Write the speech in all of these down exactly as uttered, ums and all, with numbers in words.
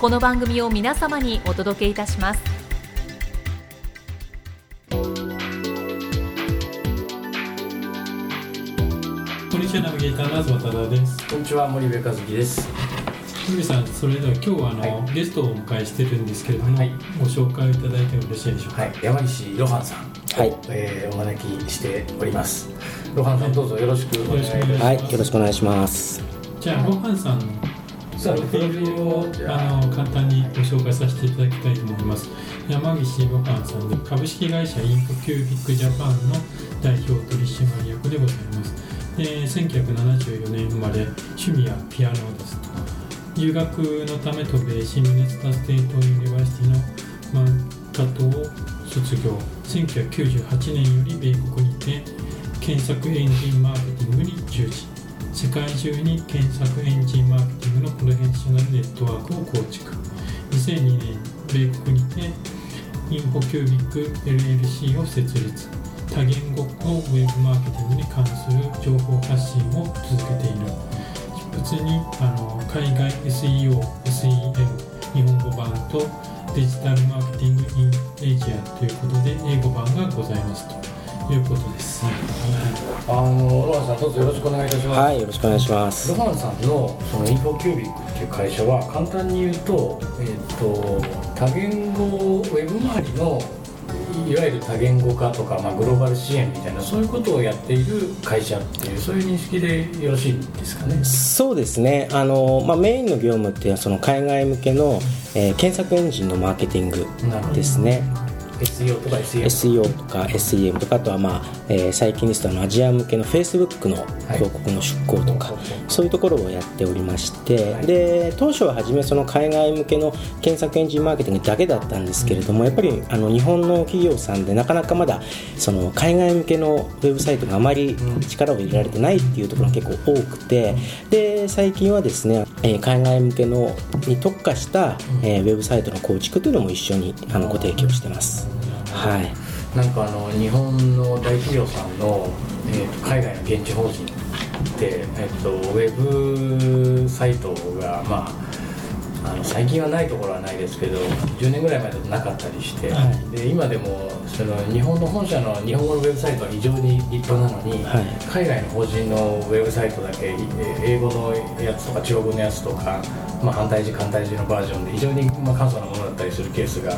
この番組を皆様にお届けいたします。こんにちは、ナビゲーターの東忠です。こんにちは、森部和樹です。森部さん、それでは今日はあの、はい、ゲストをお迎えしてるんですけれども、はい、ご紹介いただいてもよろしいでしょうか。はい、山岸露伴さんを、はい、えー、お招きしております。露伴さん、どうぞよろしくお願いします。はい、よろしくお願いします。じゃあ、露伴さんのプロフィールをあの簡単にご紹介させていただきたいと思います。山岸露伴さんで、株式会社インクキュービックジャパンの代表取締役でございます。で、せんきゅうひゃくななじゅうよねん生まれ、趣味はピアノです。留学のため渡米し、ミネソタステートユニバーシティのマンカトを卒業。せんきゅうひゃくきゅうじゅうはちねんより米国にて検索エンジンマーケティングに従事、世界中に検索エンジンマーケティングのプロフェッショナルネットワークを構築。にせんにねん、米国にてインフォキュービック エルエルシー を設立。多言語のウェブマーケティングに関する情報発信を続けている。普通にあの海外 エスイーオー、エスイーエム、日本語版とデジタルマーケティングインエイジアということで、英語版がございますということです。はい、あの露伴さん、どうぞよろしくお願いいたします。はい、よろしくお願いします。露伴さんのそのインフォキュービックっていう会社は、簡単に言うと、えっと多言語ウェブ周りのいわゆる多言語化とか、まあ、グローバル支援みたいな、そういうことをやっている会社っていう、そういう認識でよろしいんですかね。そうですね、あの、まあ、メインの業務っていうのはその海外向けの、えー、検索エンジンのマーケティングですね。エスイーオー とか エスイーエム とか エスイーエム とか、あとは、まあえー、最近ですとあのアジア向けの Facebook の広告の出稿とか、はい、そういうところをやっておりまして、はい、で当初は初めその海外向けの検索エンジンマーケティングだけだったんですけれども、やっぱりあの日本の企業さんでなかなかまだその海外向けのウェブサイトがあまり力を入れられてないっていうところが結構多くて、で最近はですね、えー、海外向けのに特化した、えー、ウェブサイトの構築というのも一緒にあのご提供してます。はい、なんかあの日本の大企業さんの、えー、と海外の現地法人って、えー、とウェブサイトが、まあ、あの最近はないところはないですけど、じゅうねんぐらい前だとなかったりして、はい、で今でもその日本の本社の日本語のウェブサイトは非常に立派なのに、はい、海外の法人のウェブサイトだけ英語のやつとか中国語のやつとか、まあ、反対字簡体字のバージョンで非常にまあ簡素なものだったりするケースが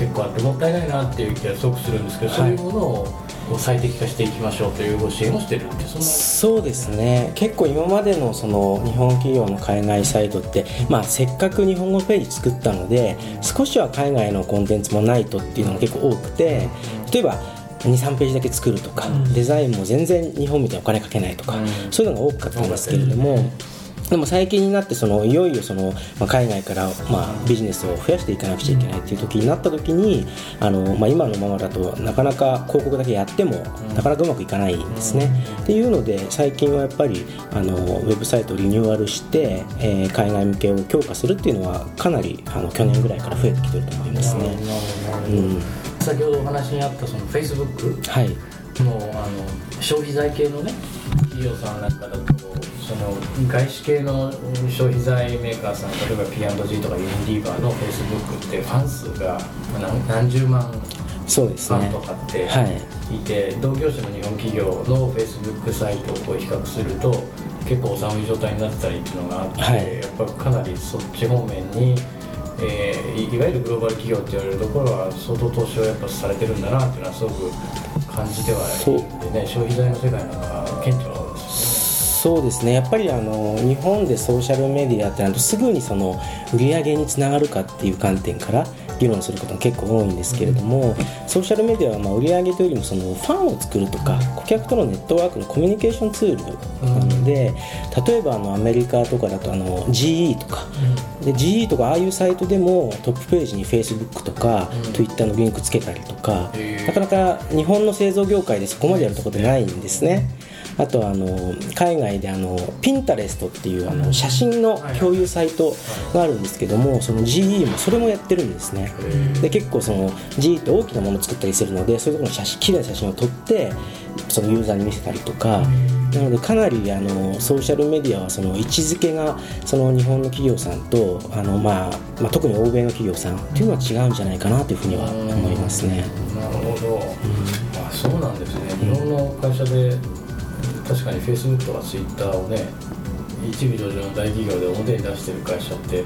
結構あって、もったいないなっていう気がすごくするんですけど、はい、そういうものを最適化していきましょうというご支援をしてるんで、そんなそうですね。結構今までのその日本企業の海外サイトって、まあ、せっかく日本語ページ作ったので少しは海外のコンテンツもないとっていうのが結構多くて、例えば に,さん ページだけ作るとか、うん、デザインも全然日本みたいにお金かけないとか、うん、そういうのが多かったんですけれども、うんでも最近になってそのいよいよその、まあ、海外から、まあ、ビジネスを増やしていかなくちゃいけないという時になった時に、あの、まあ、今のままだとなかなか広告だけやってもなかなかうまくいかないんですね。っていうので最近はやっぱりあのウェブサイトをリニューアルして、えー、海外向けを強化するっていうのはかなりあの去年ぐらいから増えてきてると思いますね。うん、先ほどお話にあったその Facebook、はい、もうあの消費財系のね企業さんなんかだと、その外資系の消費財メーカーさん、例えば ピーアンドジー とかユニリーバーの Facebook ってファン数が何十万そうですね、ファンとかっていて、はい、同業種の日本企業の Facebook サイトをこう比較すると結構お寒い状態になったりっていうのがあって、はい、やっぱかなりそっち方面にえー、いわゆるグローバル企業って言われるところは相当投資をやっぱされてるんだなっていうのはすごく感じてはいるんでね、消費財の世界なんか顕著なんですよね。そうですね、やっぱりあの日本でソーシャルメディアってなるとすぐにその売り上げにつながるかっていう観点から議論することが結構多いんですけれども、ソーシャルメディアはまあ売り上げというよりもそのファンを作るとか顧客とのネットワークのコミュニケーションツールなので、例えばあのアメリカとかだとあの ジーイー とかで ジーイー とかああいうサイトでもトップページに Facebook とか Twitter のリンクつけたりとか、なかなか日本の製造業界でそこまでやるところってないんですね。あとあの海外であの Pinterest っていうあの写真の共有サイトがあるんですけども、その ジーイー もそれもやってるんですね。で結構その ジーイー って大きなものを作ったりするので、そういうところの写真、綺麗な写真を撮ってそのユーザーに見せたりとか、なのでかなりあのソーシャルメディアはその位置づけがその日本の企業さんとあの、まあまあ、特に欧米の企業さんっていうのは違うんじゃないかなというふうには思いますね。なるほど、うん、あ、そうなんですね。日本の会社で確かに Facebook とか Twitter をね、一部上場の大企業で表に出してる会社って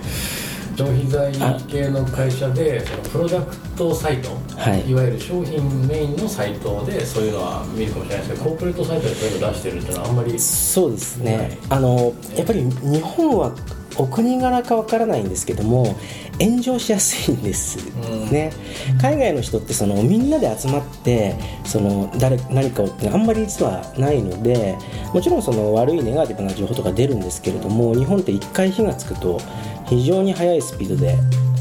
消費財系の会社で、そのプロダクトサイト、はい、いわゆる商品メインのサイトでそういうのは見るかもしれないですけど、コーポレートサイトでそういうの出してるっていうのはあんまり。そうですね、はい、あのやっぱり日本はお国柄かわからないんですけども炎上しやすいんですね、うん、海外の人ってそのみんなで集まってその誰何かをってあんまり実はないので、もちろんその悪いネガティブな情報とか出るんですけれども、日本って一回火がつくと非常に速いスピードで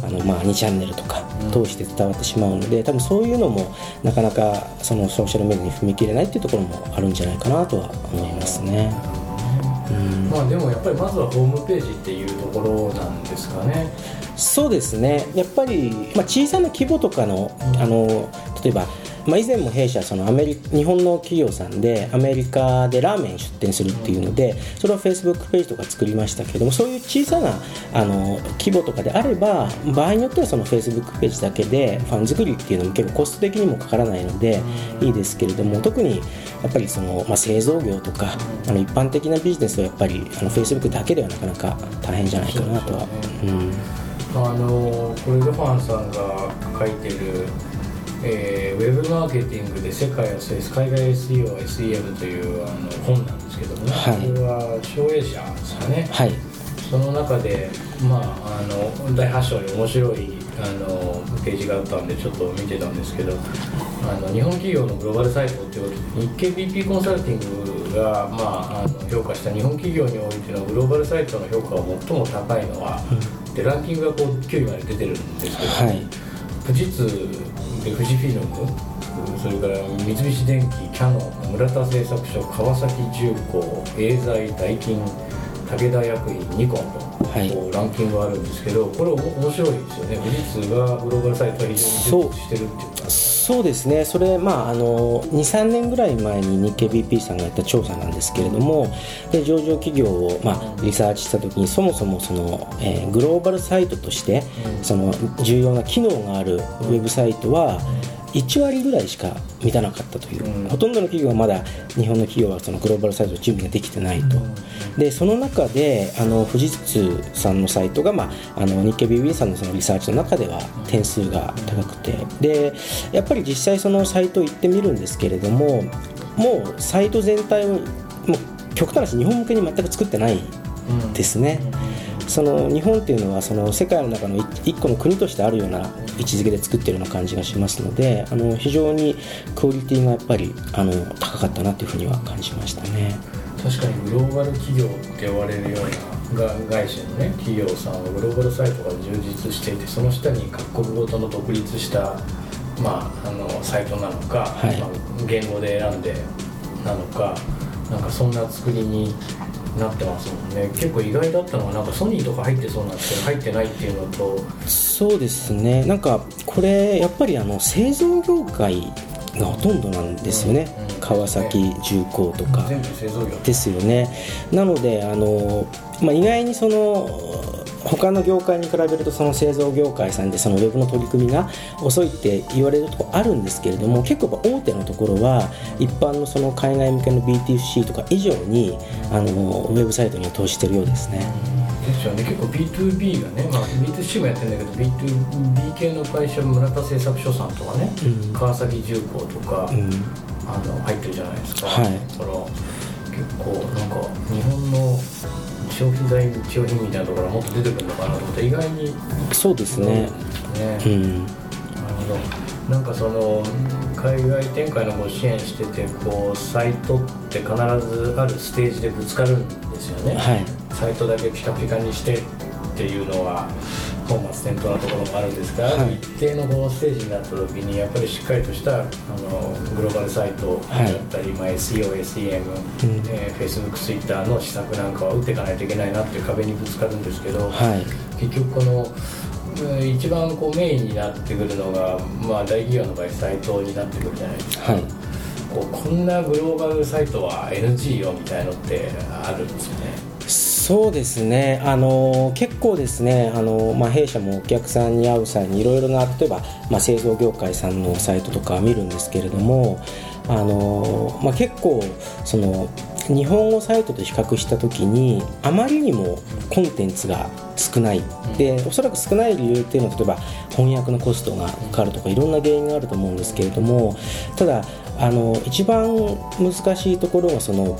あのまあにチャンネルとか通して伝わってしまうので、多分そういうのもなかなかそのソーシャルメディアに踏み切れないっていうところもあるんじゃないかなとは思いますね。うん、まあでもやっぱりまずはホームページっていうところなんですかね。そうですね、やっぱり、まあ、小さな規模とかの、うん、あの例えば、まあ、以前も弊社そのアメリ日本の企業さんでアメリカでラーメン出店するっていうので、それを Facebook ページとか作りましたけども、そういう小さなあの規模とかであれば場合によってはその Facebook ページだけでファン作りっていうのも結構コスト的にもかからないのでいいですけれども、特にやっぱりその、まあ、製造業とかあの一般的なビジネスはやっぱりあの Facebook だけではなかなか大変じゃないかなとは。う、ね、うん、あのこれでファンさんが書いてるえー、ウェブマーケティングで世界を制す海外 エスイーオー、エスイーエム というあの本なんですけども、ね、はい、これは商営者ですかね、はい、その中で、まあ、あのだいはち章に面白いあのページがあったんでちょっと見てたんですけど、あの日本企業のグローバルサイトっていうことで日経 ビーピー コンサルティングが、まあ、あの評価した日本企業においてのグローバルサイトの評価が最も高いのは、うん、でランキングがこうきゅういまで出てるんですけど、はい、富士通で富士フィルム、それから三菱電機、キャノン、村田製作所、川崎重工、エーザイ、ダイキン、武田薬品、ニコンと、はい、ランキングがあるんですけど、これ面白いですよね。富士通がグローバルサイトを非常に充実してるっていうか。そうですね、それ、まあ、あの にさんねんぐらい前に日経 ビーピー さんがやった調査なんですけれども、で上場企業を、まあ、リサーチしたときにそもそもその、えー、グローバルサイトとしてその重要な機能があるウェブサイトはいちわりぐらいしか満たなかったという、うん、ほとんどの企業はまだ日本の企業はそのグローバルサイトの準備ができてないと、うん、でその中であの富士通さんのサイトが、まあ、あの日経 ビービー さんのそのリサーチの中では点数が高くて、でやっぱり実際そのサイト行ってみるんですけれども、もうサイト全体をもう極端な話日本向けに全く作ってないですね、うんうん、その日本っていうのはその世界の中の一個の国としてあるような位置づけで作っているような感じがしますので、あの非常にクオリティがやっぱりあの高かったなというふうには感じましたね。確かにグローバル企業って呼ばれるような外資のね企業さんはグローバルサイトが充実していて、その下に各国ごとの独立した、まあ、あのサイトなのか、はい、まあ、言語で選んでなのか、なんかそんな作りになってますもんね。結構意外だったのはなんかソニーとか入ってそうなんですけど入ってないっていうのと。そうですね、なんかこれやっぱりあの製造業界がほとんどなんですよね、うんうん、川崎重工とか全部製造業ですよね。なのであの、まあ、意外にその他の業界に比べるとその製造業界さんでそのウェブの取り組みが遅いって言われるところあるんですけれども、結構大手のところは一般のその海外向けの ビーティーシー とか以上にあのウェブサイトに投資してるようですね。ですよね。結構 ビーツービー がね、まあ、ビーツーシー もやってるんだけど ビーツービー 系の会社、村田製作所さんとかね、うん、川崎重工とか、うん、あの入ってるじゃないですか、はい、だから結構なんか日本の商品材日用品みたいなところがもっと出てくるのかなと思って、意外にそうです ね, ね、うん、あのなんかその海外展開のご支援してて、こうサイトって必ずあるステージでぶつかるんですよね、はい、サイトだけピカピカにしてっていうのは本末転倒なところもあるんですが、はい、一定のこうステージになった時にやっぱりしっかりとしたあのグローバルサイトだったり、はい、まあ、エスイーオー、エスイーエム、うんえー、Facebook、Twitter の施策なんかは打っていかないといけないなっていう壁にぶつかるんですけど、はい、結局この一番こうメインになってくるのが、まあ、大企業の場合サイトになってくるじゃないですか、はい、こうこんなグローバルサイトは エヌジー よみたいなのってあるんですよね。そうですね、あの結構ですね、あの、まあ、弊社もお客さんに会う際にいろいろな、例えば、まあ、製造業界さんのサイトとか見るんですけれども、あの、まあ、結構その日本語サイトと比較したときにあまりにもコンテンツが少ないで、おそらく少ない理由っていうのは例えば翻訳のコストがかかるとかいろんな原因があると思うんですけれども、ただあの一番難しいところはその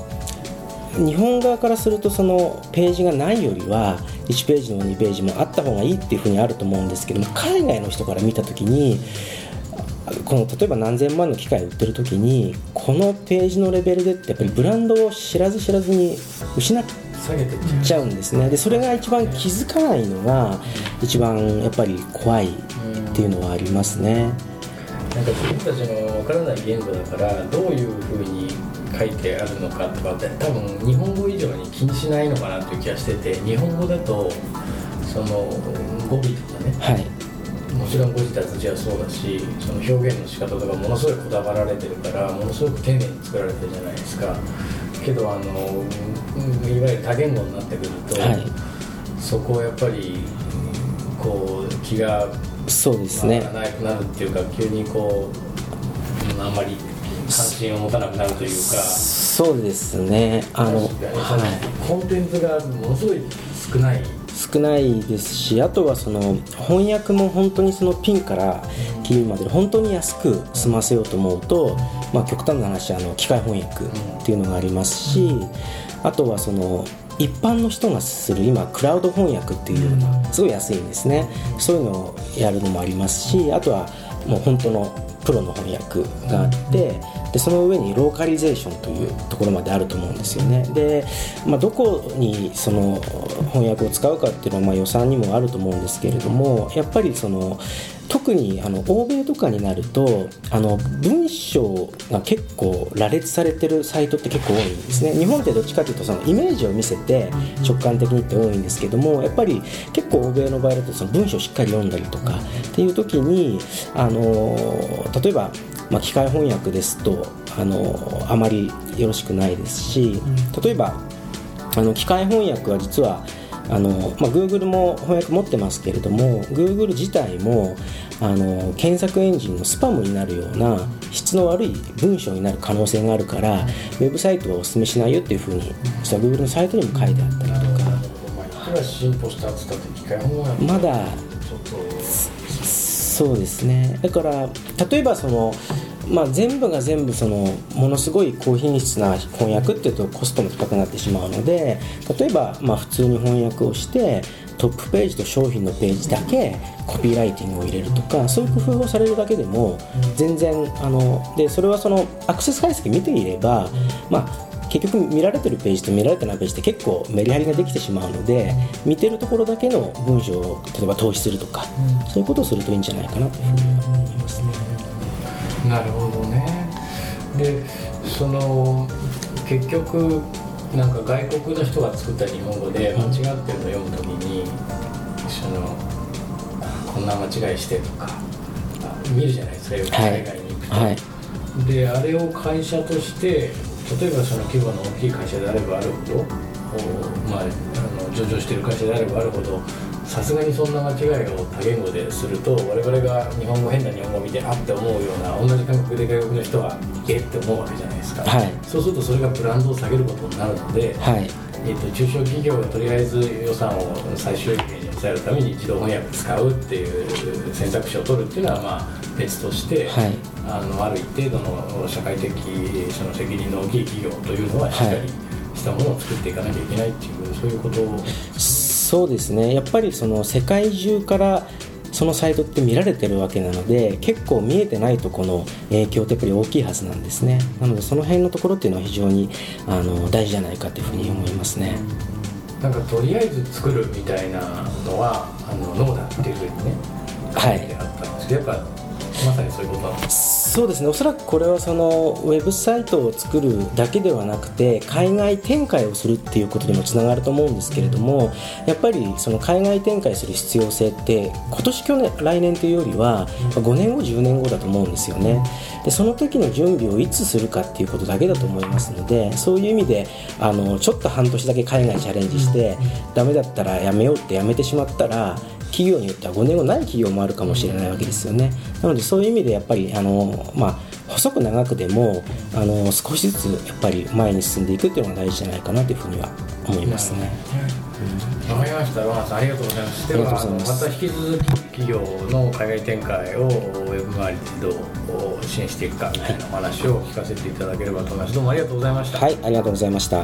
日本側からするとそのページがないよりはいちページでもにページもあった方がいいっていうふうにあると思うんですけども、海外の人から見たときにこの例えば何千万の機械売ってる時にこのページのレベルでってやっぱりブランドを知らず知らずに失っちゃうんですね。でそれが一番気づかないのが一番やっぱり怖いっていうのはありますね。なんか自分たちのわからない言語だからどういうふうに書いてあるのかとかって多分日本語以上に気にしないのかなという気がしてて、日本語だとその語尾とかね、はい、もちろんご自宅じゃそうだし、その表現の仕方とかものすごいこだわられてるからものすごく丁寧に作られてるじゃないですか。けどあのいわゆる多言語になってくると、はい、そこをやっぱりこう気が回らなくなるっていうか、そうですね、急にこうあんまり関心を持たなくなるというか、そうですね、あの、はい、コンテンツがものすごい少ない。少ないですし、あとはその翻訳も本当にそのピンからキーまで本当に安く済ませようと思うと、まあ、極端な話あの機械翻訳っていうのがありますし、あとはその一般の人がする今クラウド翻訳っていうのがすごい安いんですね。そういうのをやるのもありますし、あとはもう本当のプロの翻訳があって、でその上にローカリゼーションというところまであると思うんですよね。で、まあ、どこにその翻訳を使うかっていうのはまあ予算にもあると思うんですけれども、やっぱりその特にあの欧米とかになるとあの文章が結構羅列されてるサイトって結構多いんですね。日本ってどっちかというとそのイメージを見せて直感的にって多いんですけども、やっぱり結構欧米の場合だとその文章をしっかり読んだりとかっていう時にあの例えば、まあ、機械翻訳ですとあのあまりよろしくないですし、例えばあの機械翻訳は実はあのまあ、Google も翻訳持ってますけれども、 Google 自体もあの検索エンジンのスパムになるような質の悪い文章になる可能性があるから、うん、ウェブサイトはお勧めしないよっていうふうに、うん、Google のサイトにも書いてあったりとか、まあ、いくら進歩したって言った機械翻訳まだちょっとそうですね。だから例えばそのまあ、全部が全部そのものすごい高品質な翻訳っていうとコストも高くなってしまうので、例えばまあ普通に翻訳をしてトップページと商品のページだけコピーライティングを入れるとか、そういう工夫をされるだけでも全然あので、それはそのアクセス解析見ていれば、まあ結局見られてるページと見られてないページって結構メリハリができてしまうので、見てるところだけの文章を例えば投資するとか、そういうことをするといいんじゃないかなというふうに思いますね。なるほどね。で、その結局なんか外国の人が作った日本語で間違ってるのを読むときにそのこんな間違いしてとか見るじゃないですか、よく海外に行くと、はいはい、で、あれを会社として例えばその規模の大きい会社であればあるほど、まあ、あの上場している会社であればあるほどさすがにそんな間違いを多言語ですると我々が日本語変な日本語を見てあって思うような同じ感覚で外国の人はえって思うわけじゃないですか、はい、そうするとそれがブランドを下げることになるので、はい、えっと、中小企業がとりあえず予算を最終的に抑えるために自動翻訳使うっていう選択肢を取るっていうのはまあ別として、はい、あのある一定度の社会的その責任の大きい企業というのはしっかりしたものを作っていかなきゃいけないっていう、はい、そういうことを。そうですね、やっぱりその世界中からそのサイトって見られてるわけなので、結構見えてないとこの影響ってやっぱり大きいはずなんですね。なのでその辺のところっていうのは非常にあの大事じゃないかというふうに思いますね。なんかとりあえず作るみたいなのはあのノーだっていうふうにね、はい、あったんですけど、やっぱまさにそういうことなんです。そうですね、おそらくこれはそのウェブサイトを作るだけではなくて海外展開をするっていうことにもつながると思うんですけれども、やっぱりその海外展開する必要性って今年去年来年というよりはごねんごじゅうねんごだと思うんですよね。でその時の準備をいつするかっていうことだけだと思いますので、そういう意味であのちょっと半年だけ海外チャレンジしてダメだったらやめようってやめてしまったら、企業によってはごねんごない企業もあるかもしれないわけですよね。なのでそういう意味でやっぱりあの、まあ、細く長くでもあの少しずつやっぱり前に進んでいくっていうのが大事じゃないかなというふうには思いますね。わかりました、ロハンさんありがとうございます。ではあのまた引き続き企業の海外展開をウェブ周りでどう支援していくかみたいなお話を聞かせていただければと思います。どうもありがとうございました。はい、ありがとうございました。